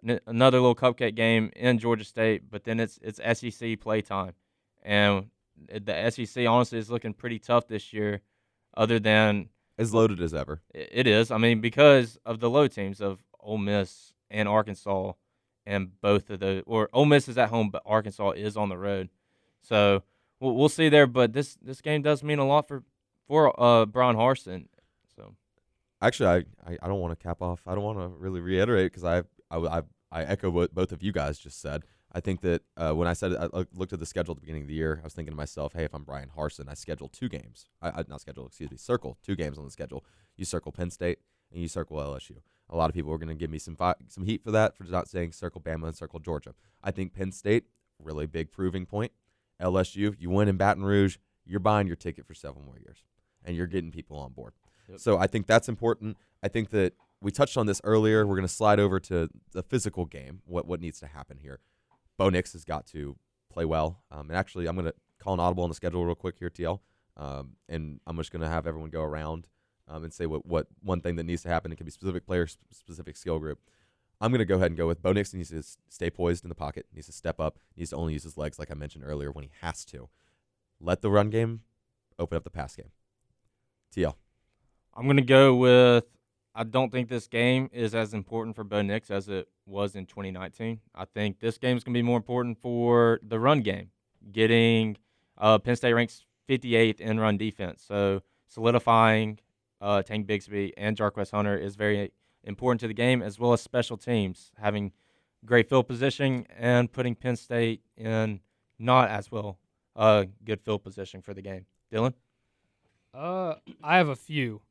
little cupcake game in Georgia State, but then it's SEC play time. And the SEC honestly is looking pretty tough this year, other than as loaded as ever. It is. I mean, because of the low teams of Ole Miss and Arkansas, and both of those, or Ole Miss is at home, but Arkansas is on the road. So we'll see there. But this game does mean a lot for Bryan Harsin. So actually, I don't want to cap off. I don't want to really reiterate because I echo what both of you guys just said. I think that when I said I looked at the schedule at the beginning of the year, I was thinking to myself, hey, if I'm Bryan Harsin, I schedule two games. Circle two games on the schedule. You circle Penn State and you circle LSU. A lot of people are going to give me some heat for that, for not saying circle Bama and circle Georgia. I think Penn State, really big proving point. LSU, you win in Baton Rouge, you're buying your ticket for 7 more years, and you're getting people on board. Yep. So I think that's important. I think that we touched on this earlier. We're going to slide over to the physical game, what needs to happen here. Bo Nix has got to play well. And actually, I'm going to call an audible on the schedule real quick here, TL. And I'm just going to have everyone go around and say what one thing that needs to happen. It can be specific player, specific skill group. I'm going to go ahead and go with Bo Nix needs to stay poised in the pocket, needs to step up, needs to only use his legs like I mentioned earlier when he has to. Let the run game open up the pass game. TL. I'm going to go with I don't think this game is as important for Bo Nix as it was in 2019. I think this game is going to be more important for the run game, getting Penn State ranks 58th in run defense. So solidifying Tank Bigsby and Jarquez Hunter is very important to the game, as well as special teams, having great field position and putting Penn State in not as well good field position for the game. Dylan? I have a few.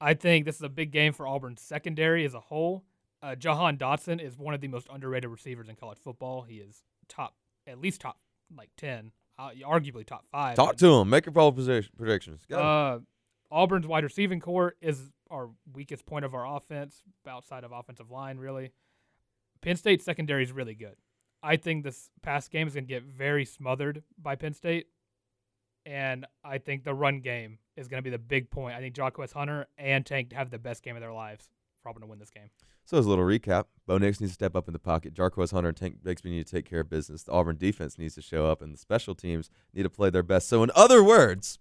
I think this is a big game for Auburn's secondary as a whole. Jahan Dotson is one of the most underrated receivers in college football. He is at least top 10, arguably top 5. Talk to him. Make your ball predictions. Auburn's wide receiving core is our weakest point of our offense, outside of offensive line, really. Penn State's secondary is really good. I think this pass game is going to get very smothered by Penn State, and I think the run game is going to be the big point. I think Jarquez Hunter and Tank have the best game of their lives, probably to win this game. So as a little recap, Bo Nix needs to step up in the pocket. Jarquez Hunter and Tank Bigsby need to take care of business. The Auburn defense needs to show up, and the special teams need to play their best. So in other words,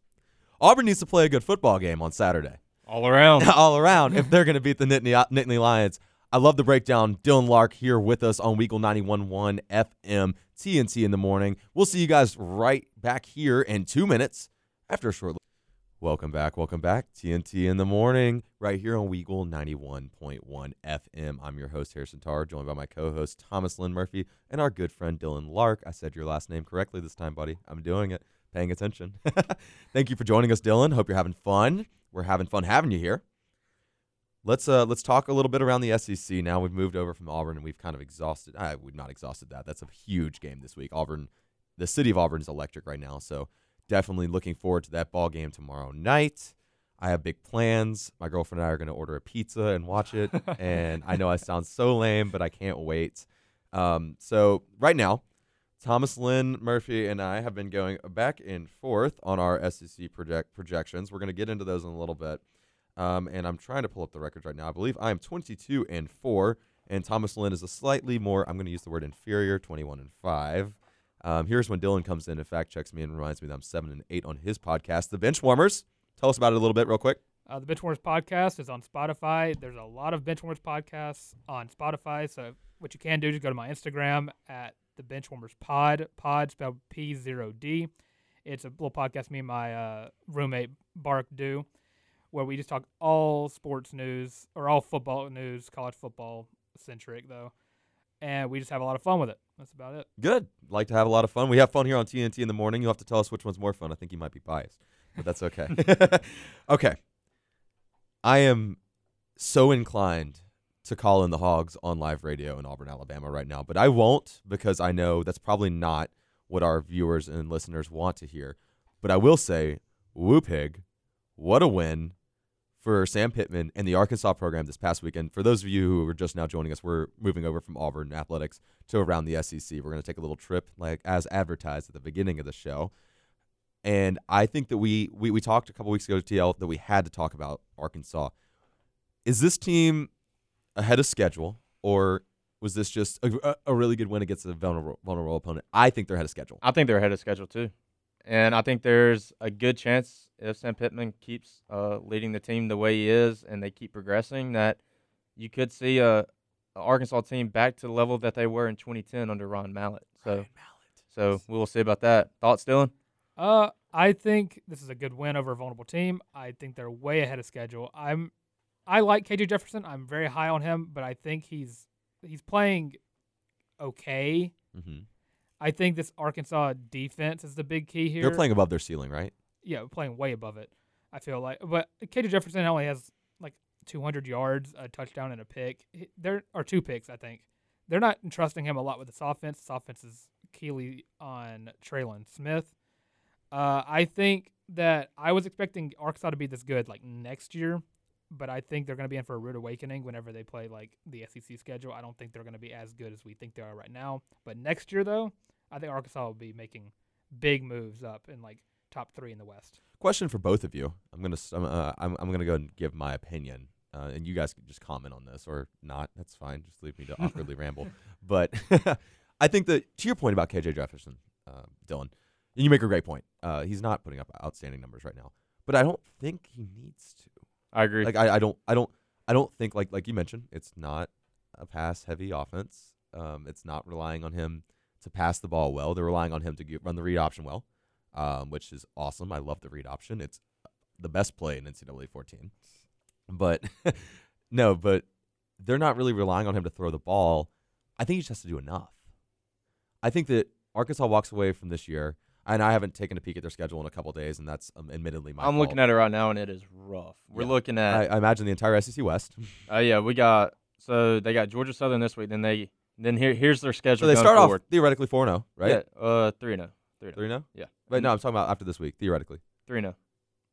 Auburn needs to play a good football game on Saturday. All around. All around, if they're going to beat the Nittany Lions. I love the breakdown. Dylan Lark here with us on Weagle 91.1 FM, TNT in the morning. We'll see you guys right back here in 2 minutes after a short look. Welcome back. Welcome back. TNT in the morning right here on Weagle 91.1 FM. I'm your host, Harrison Tarr, joined by my co-host, Thomas Lynn Murphy, and our good friend, Dylan Lark. I said your last name correctly this time, buddy. I'm doing it. Paying attention. Thank you for joining us, Dylan. Hope you're having fun. We're having fun having you here. Let's talk a little bit around the SEC now. We've moved over from Auburn, and we've kind of exhausted. We've not exhausted that. That's a huge game this week. Auburn, the city of Auburn is electric right now, so definitely looking forward to that ball game tomorrow night. I have big plans. My girlfriend and I are going to order a pizza and watch it, and I know I sound so lame, but I can't wait. So right now, Thomas Lynn Murphy and I have been going back and forth on our SEC projections. We're going to get into those in a little bit. And I'm trying to pull up the records right now. I believe I am 22-4, and Thomas Lynn is a slightly more, I'm going to use the word inferior, 21-5. Here's when Dylan comes in and fact checks me and reminds me that I'm 7-8 on his podcast, The Benchwarmers. Tell us about it a little bit real quick. The Benchwarmers podcast is on Spotify. There's a lot of Benchwarmers podcasts on Spotify. So what you can do is go to my Instagram at The Benchwarmers pod spelled P0D. It's a little podcast me and my roommate Bark do, where we just talk all sports news, or all football news, college football centric, though. And we just have a lot of fun with it. That's about it. Good. Like to have a lot of fun. We have fun here on TNT in the morning. You'll have to tell us which one's more fun. I think you might be biased, but that's okay. Okay. I am so inclined to call in the Hogs on live radio in Auburn, Alabama right now, but I won't, because I know that's probably not what our viewers and listeners want to hear. But I will say, woo pig, what a win for Sam Pittman and the Arkansas program this past weekend. For those of you who are just now joining us, we're moving over from Auburn athletics to around the SEC. We're going to take a little trip, like as advertised at the beginning of the show. And I think that we talked a couple weeks ago to TL that we had to talk about Arkansas. Is this team ahead of schedule, or was this just a really good win against a vulnerable opponent? I think they're ahead of schedule. I think they're ahead of schedule too. And I think there's a good chance, if Sam Pittman keeps leading the team the way he is and they keep progressing, that you could see an Arkansas team back to the level that they were in 2010 under Ron Mallett. So we'll see about that. Thoughts, Dylan? I think this is a good win over a vulnerable team. I think they're way ahead of schedule. I like KJ Jefferson. I'm very high on him, but I think he's playing okay. Mm-hmm. I think this Arkansas defense is the big key here. They're playing above their ceiling, right? Yeah, playing way above it, I feel like. But KJ Jefferson only has like 200 yards, a touchdown, and a pick. There are two picks, I think. They're not entrusting him a lot with this offense. This offense is keyly on Traylon Smith. I think that I was expecting Arkansas to be this good like next year, but I think they're going to be in for a rude awakening whenever they play like the SEC schedule. I don't think they're going to be as good as we think they are right now. But next year, though, I think Arkansas will be making big moves up in like top 3 in the West. Question for both of you. I'm gonna go and give my opinion, and you guys can just comment on this or not. That's fine. Just leave me to awkwardly ramble. But I think that to your point about KJ Jefferson, Dylan, and you make a great point. He's not putting up outstanding numbers right now, but I don't think he needs to. I agree. Like I don't think like you mentioned, it's not a pass heavy offense. It's not relying on him to pass the ball well. They're relying on him to run the read option well, which is awesome. I love the read option. It's the best play in NCAA 14. But no, but they're not really relying on him to throw the ball. I think he just has to do enough. I think that Arkansas walks away from this year, and I haven't taken a peek at their schedule in a couple of days, and that's admittedly my fault. I'm looking at it right now, and it is rough. We're looking at... I imagine the entire SEC West. Yeah, we got... So they got Georgia Southern this week, then here's their schedule. So they start forward. Off theoretically 4-0, right? Yeah, 3-0. 3-0? Yeah. Wait, no, I'm talking about after this week, theoretically. 3-0.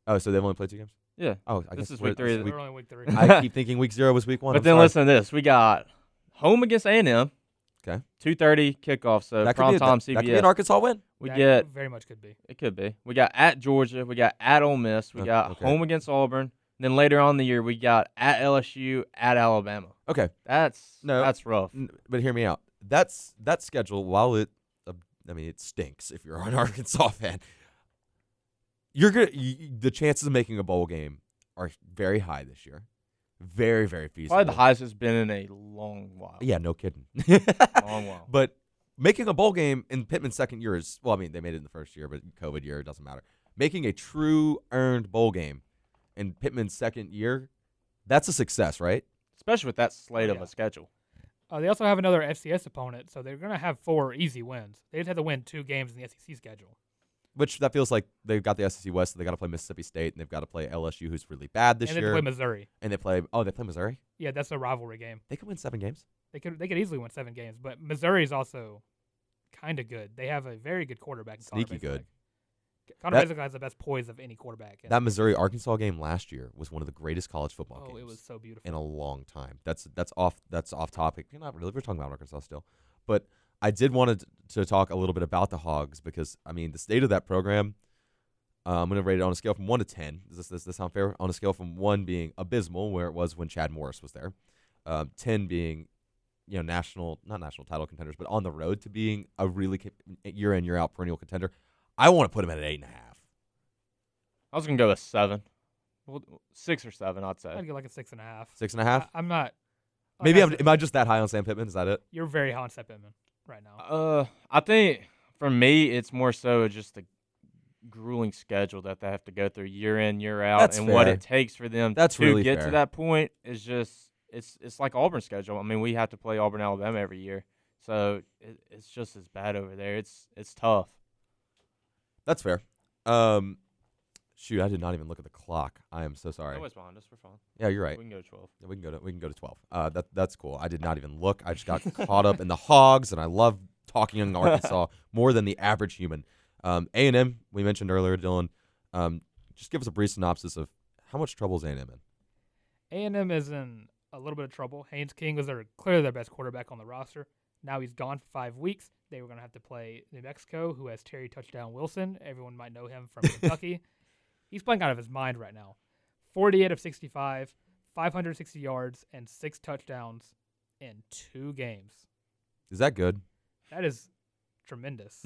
Oh, so they've only played two games? Yeah. Oh, I guess this is week three. We're only week three. I keep thinking week zero was week one. But listen to this. We got home against A&M. Okay. 2:30 kickoff, so prime time CBS. That could be an Arkansas win. Very much could be. It could be. We got at Georgia. We got at Ole Miss. We got home against Auburn. Then later on in the year, we got at LSU, at Alabama. Okay. That's rough. But hear me out. That schedule, while it stinks if you're an Arkansas fan, the chances of making a bowl game are very high this year. Very, very feasible. Probably the highest it's been in a long while. Yeah, no kidding. Long while. But making a bowl game in Pittman's second year is, well, I mean, they made it in the first year, but COVID year, it doesn't matter. Making a true earned bowl game in Pittman's second year, that's a success, right? Especially with that slate of a schedule. They also have another FCS opponent, so they're going to have four easy wins. They just have to win two games in the SEC schedule. Which that feels like they've got the SEC West, so they got to play Mississippi State, and they've got to play LSU, who's really bad this year. And they play Missouri. They play Missouri? Yeah, that's a rivalry game. They could win 7 games. They could easily win 7 games, but Missouri is also kind of good. They have a very good quarterback. Sneaky good. Connor McGregor has the best poise of any quarterback. That Missouri-Arkansas game last year was one of the greatest college football games. Oh, it was so beautiful. In a long time. That's off topic. Not really. We're talking about Arkansas still. But I did want to talk a little bit about the Hogs because, I mean, the state of that program, I'm going to rate it on a scale from 1 to 10. Does this sound fair? On a scale from 1 being abysmal, where it was when Chad Morris was there, 10 being, not national title contenders, but on the road to being a really year in, year out perennial contender. I want to put him at an 8.5. I was going to go with 7. Well, 6 or 7, I'd say. I'd go like a 6.5. 6.5? I'm not. Am I just that high on Sam Pittman? Is that it? You're very high on Sam Pittman right now. I think for me, it's more so just the grueling schedule that they have to go through year in, year out. That's fair. What it takes for them to get to that point is just, it's like Auburn's schedule. I mean, we have to play Auburn, Alabama every year. So it's just as bad over there. It's tough. That's fair. Shoot, I did not even look at the clock. I am so sorry. No, it's behind us. We're fine. Yeah, you're right. We can go to 12. Yeah, we can go to 12. That's cool. I did not even look. I just got caught up in the Hogs, and I love talking in Arkansas more than the average human. A&M, we mentioned earlier, Dylan. Just give us a brief synopsis of how much trouble is A&M in. A&M is in a little bit of trouble. Haynes King was clearly their best quarterback on the roster. Now he's gone for 5 weeks. They were going to have to play New Mexico, who has Terry Touchdown Wilson. Everyone might know him from Kentucky. He's playing out of his mind right now. 48 of 65, 560 yards, and 6 touchdowns in 2 games. Is that good? That is tremendous.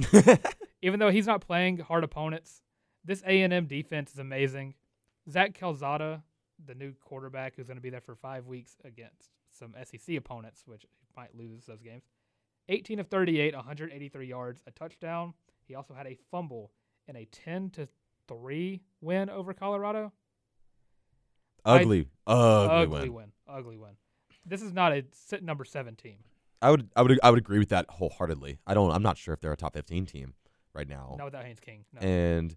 Even though he's not playing hard opponents, this A&M defense is amazing. Zach Calzada, the new quarterback who's going to be there for 5 weeks against some SEC opponents, which might lose those games. 18 of 38, 183 yards, a touchdown. He also had a fumble in a 10-3 win over Colorado. Ugly win. This is not a number 7 team. I would agree with that wholeheartedly. I'm not sure if they're a top 15 team right now. Not without Haynes King. No. And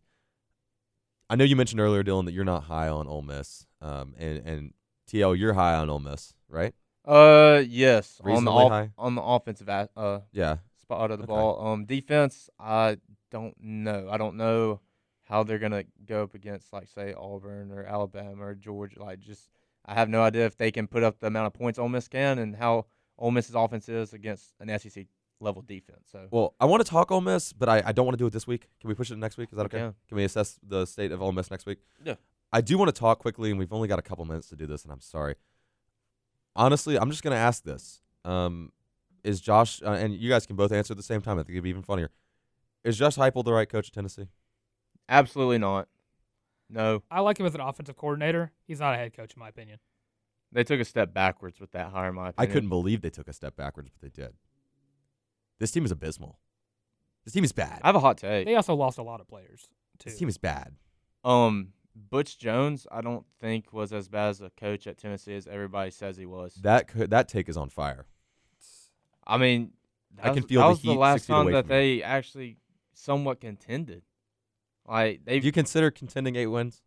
I know you mentioned earlier, Dylan, that you're not high on Ole Miss. And TL, you're high on Ole Miss, right? Yes. Reasonably on the offensive spot of the ball. Defense, I don't know. I don't know how they're gonna go up against, like, say, Auburn or Alabama or Georgia. I have no idea if they can put up the amount of points Ole Miss can and how Ole Miss's offense is against an SEC level defense. So, well, I want to talk Ole Miss, but I don't want to do it this week. Can we push it to next week? Is that okay? Can we assess the state of Ole Miss next week? Yeah. I do want to talk quickly, and we've only got a couple minutes to do this, and I'm sorry. Honestly, I'm just going to ask this. Is Josh and you guys can both answer at the same time. I think it'd be even funnier. Is Josh Heupel the right coach at Tennessee? Absolutely not. No. I like him as an offensive coordinator. He's not a head coach, in my opinion. They took a step backwards with that hire, in my opinion. I couldn't believe they took a step backwards, but they did. This team is abysmal. This team is bad. I have a hot take. They also lost a lot of players, too. This team is bad. Butch Jones, I don't think, was as bad as a coach at Tennessee as everybody says he was. That take is on fire. I mean, I can feel the heat. That was the last time that they actually somewhat contended. Like, do you consider contending 8 wins?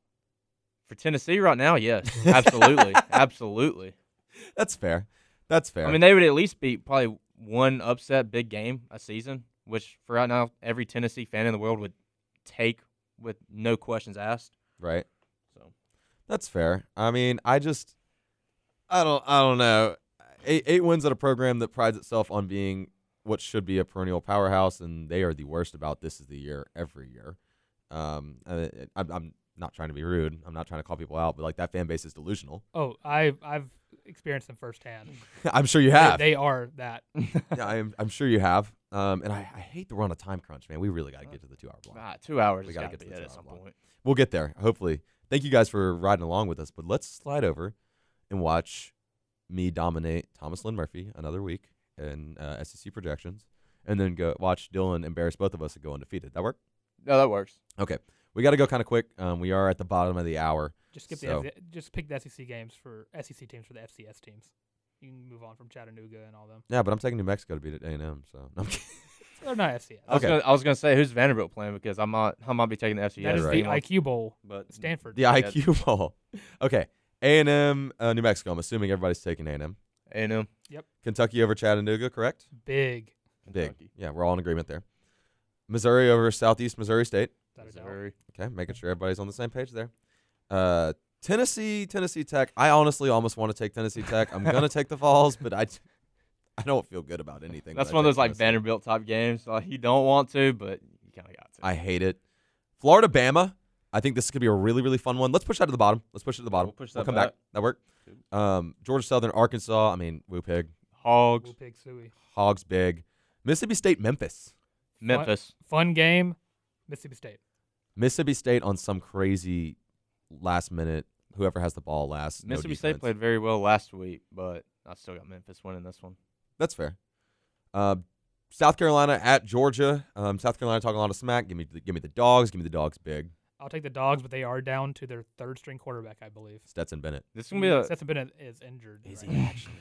For Tennessee right now, yes. Absolutely. Absolutely. That's fair. That's fair. I mean, they would at least beat probably one upset big game a season, which for right now, every Tennessee fan in the world would take with no questions asked. Right. So that's fair. I mean, I don't know. Eight wins at a program that prides itself on being what should be a perennial powerhouse, and they are the worst about this is the year every year. I'm not trying to be rude. I'm not trying to call people out, but like that fan base is delusional. Oh, I've experienced them firsthand. I'm sure you have. They are that. Yeah, I'm sure you have. And I hate that we're on a time crunch, man. We really got to get to the 2 hour block. 2 hours. We got to get to the 2 hour block. Point. We'll get there, hopefully. Thank you guys for riding along with us, but let's slide over and watch me dominate Thomas Lynn Murphy another week in SEC projections, and then go watch Dylan embarrass both of us and go undefeated. That work? No, that works. Okay. We got to go kind of quick. We are at the bottom of the hour. Just skip just pick the SEC games for SEC teams for the FCS teams. You can move on from Chattanooga and all them. Yeah, but I'm taking New Mexico to beat at A&M, so I'm kidding. They're not FCS. I was going to say, who's Vanderbilt playing? Because I might be taking the FCS. That is right. The IQ Bowl, but Stanford. The IQ Bowl. Okay, A&M, New Mexico. I'm assuming everybody's taking A&M. A&M. Yep. Kentucky over Chattanooga, correct? Big. Kentucky. Big. Yeah, we're all in agreement there. Missouri over Southeast Missouri State. Missouri. Okay, making sure everybody's on the same page there. Tennessee Tech. I honestly almost want to take Tennessee Tech. I'm going to take the Vols, but I don't feel good about anything. That's one of those like Vanderbilt-type games. Like, you don't want to, but you kind of got to. I hate it. Florida-Bama. I think this is going to be a really, really fun one. Let's push that to the bottom. We'll push that back. That worked. Georgia Southern, Arkansas. I mean, Woo Pig. Hogs. Woo Pig, Suey. Hogs big. Mississippi State, Memphis. Memphis. Fun game. Mississippi State on some crazy last minute, whoever has the ball last. Mississippi State played very well last week, but I still got Memphis winning this one. That's fair. South Carolina at Georgia. South Carolina talking a lot of smack. Give me the dogs. Give me the dogs big. I'll take the dogs, but they are down to their third string quarterback, I believe. Stetson Bennett. Stetson Bennett is injured. Is he actually? Wow.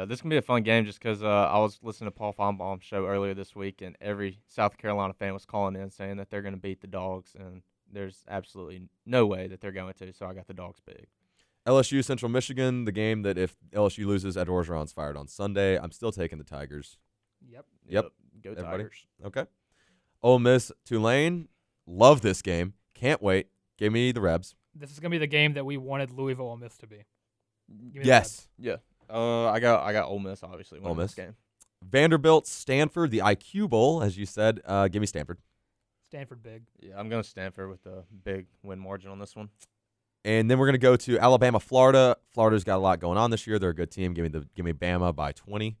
Yeah, this can be a fun game just because I was listening to Paul Feinbaum's show earlier this week, and every South Carolina fan was calling in saying that they're going to beat the dogs, and there's absolutely no way that they're going to, so I got the dogs big. LSU, Central Michigan, the game that if LSU loses, Ed Orgeron's fired on Sunday. I'm still taking the Tigers. Yep. Go everybody. Tigers. Okay. Ole Miss, Tulane. Love this game. Can't wait. Give me the Rebs. This is going to be the game that we wanted Louisville Ole Miss to be. Yes. Yeah. I got Ole Miss, obviously. Ole Miss. This game. Vanderbilt, Stanford, the IQ Bowl, as you said. Give me Stanford. Stanford big. Yeah, I'm going to Stanford with a big win margin on this one. And then we're going to go to Alabama, Florida. Florida's got a lot going on this year. They're a good team. Give me Bama by 20.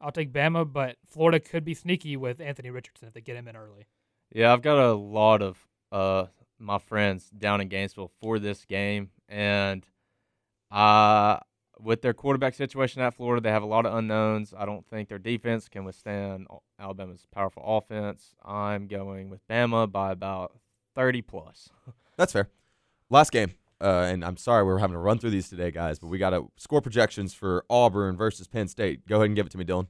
I'll take Bama, but Florida could be sneaky with Anthony Richardson if they get him in early. Yeah, I've got a lot of my friends down in Gainesville for this game. And with their quarterback situation at Florida, they have a lot of unknowns. I don't think their defense can withstand Alabama's powerful offense. I'm going with Bama by about 30+. That's fair. Last game, and I'm sorry we're having to run through these today, guys, but we got to score projections for Auburn versus Penn State. Go ahead and give it to me, Dylan.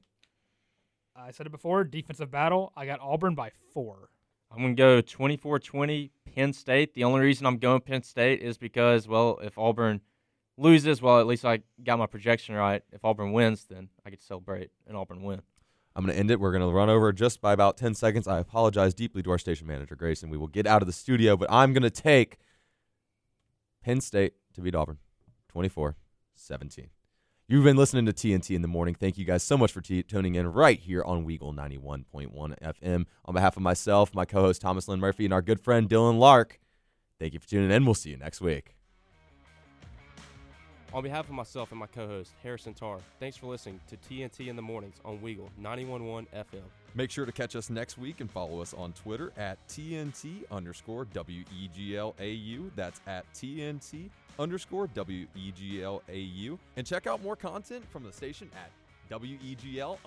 I said it before, defensive battle. I got Auburn by 4. I'm going to go 24-20 Penn State. The only reason I'm going Penn State is because, well, if Auburn loses, well, at least I got my projection right. If Auburn wins, then I could celebrate an Auburn win. I'm going to end it. We're going to run over just by about 10 seconds. I apologize deeply to our station manager, Grayson. We will get out of the studio, but I'm going to take Penn State to beat Auburn 24-17. You've been listening to TNT in the Morning. Thank you guys so much for tuning in right here on Weagle 91.1 FM. On behalf of myself, my co-host Thomas Lynn Murphy, and our good friend Dylan Lark, thank you for tuning in. We'll see you next week. On behalf of myself and my co-host, Harrison Tarr, thanks for listening to TNT in the Mornings on Weagle 91.1 FM. Make sure to catch us next week and follow us on Twitter at TNT_WEGLAU. That's at TNT_WEGLAU. And check out more content from the station at WEGL_AU.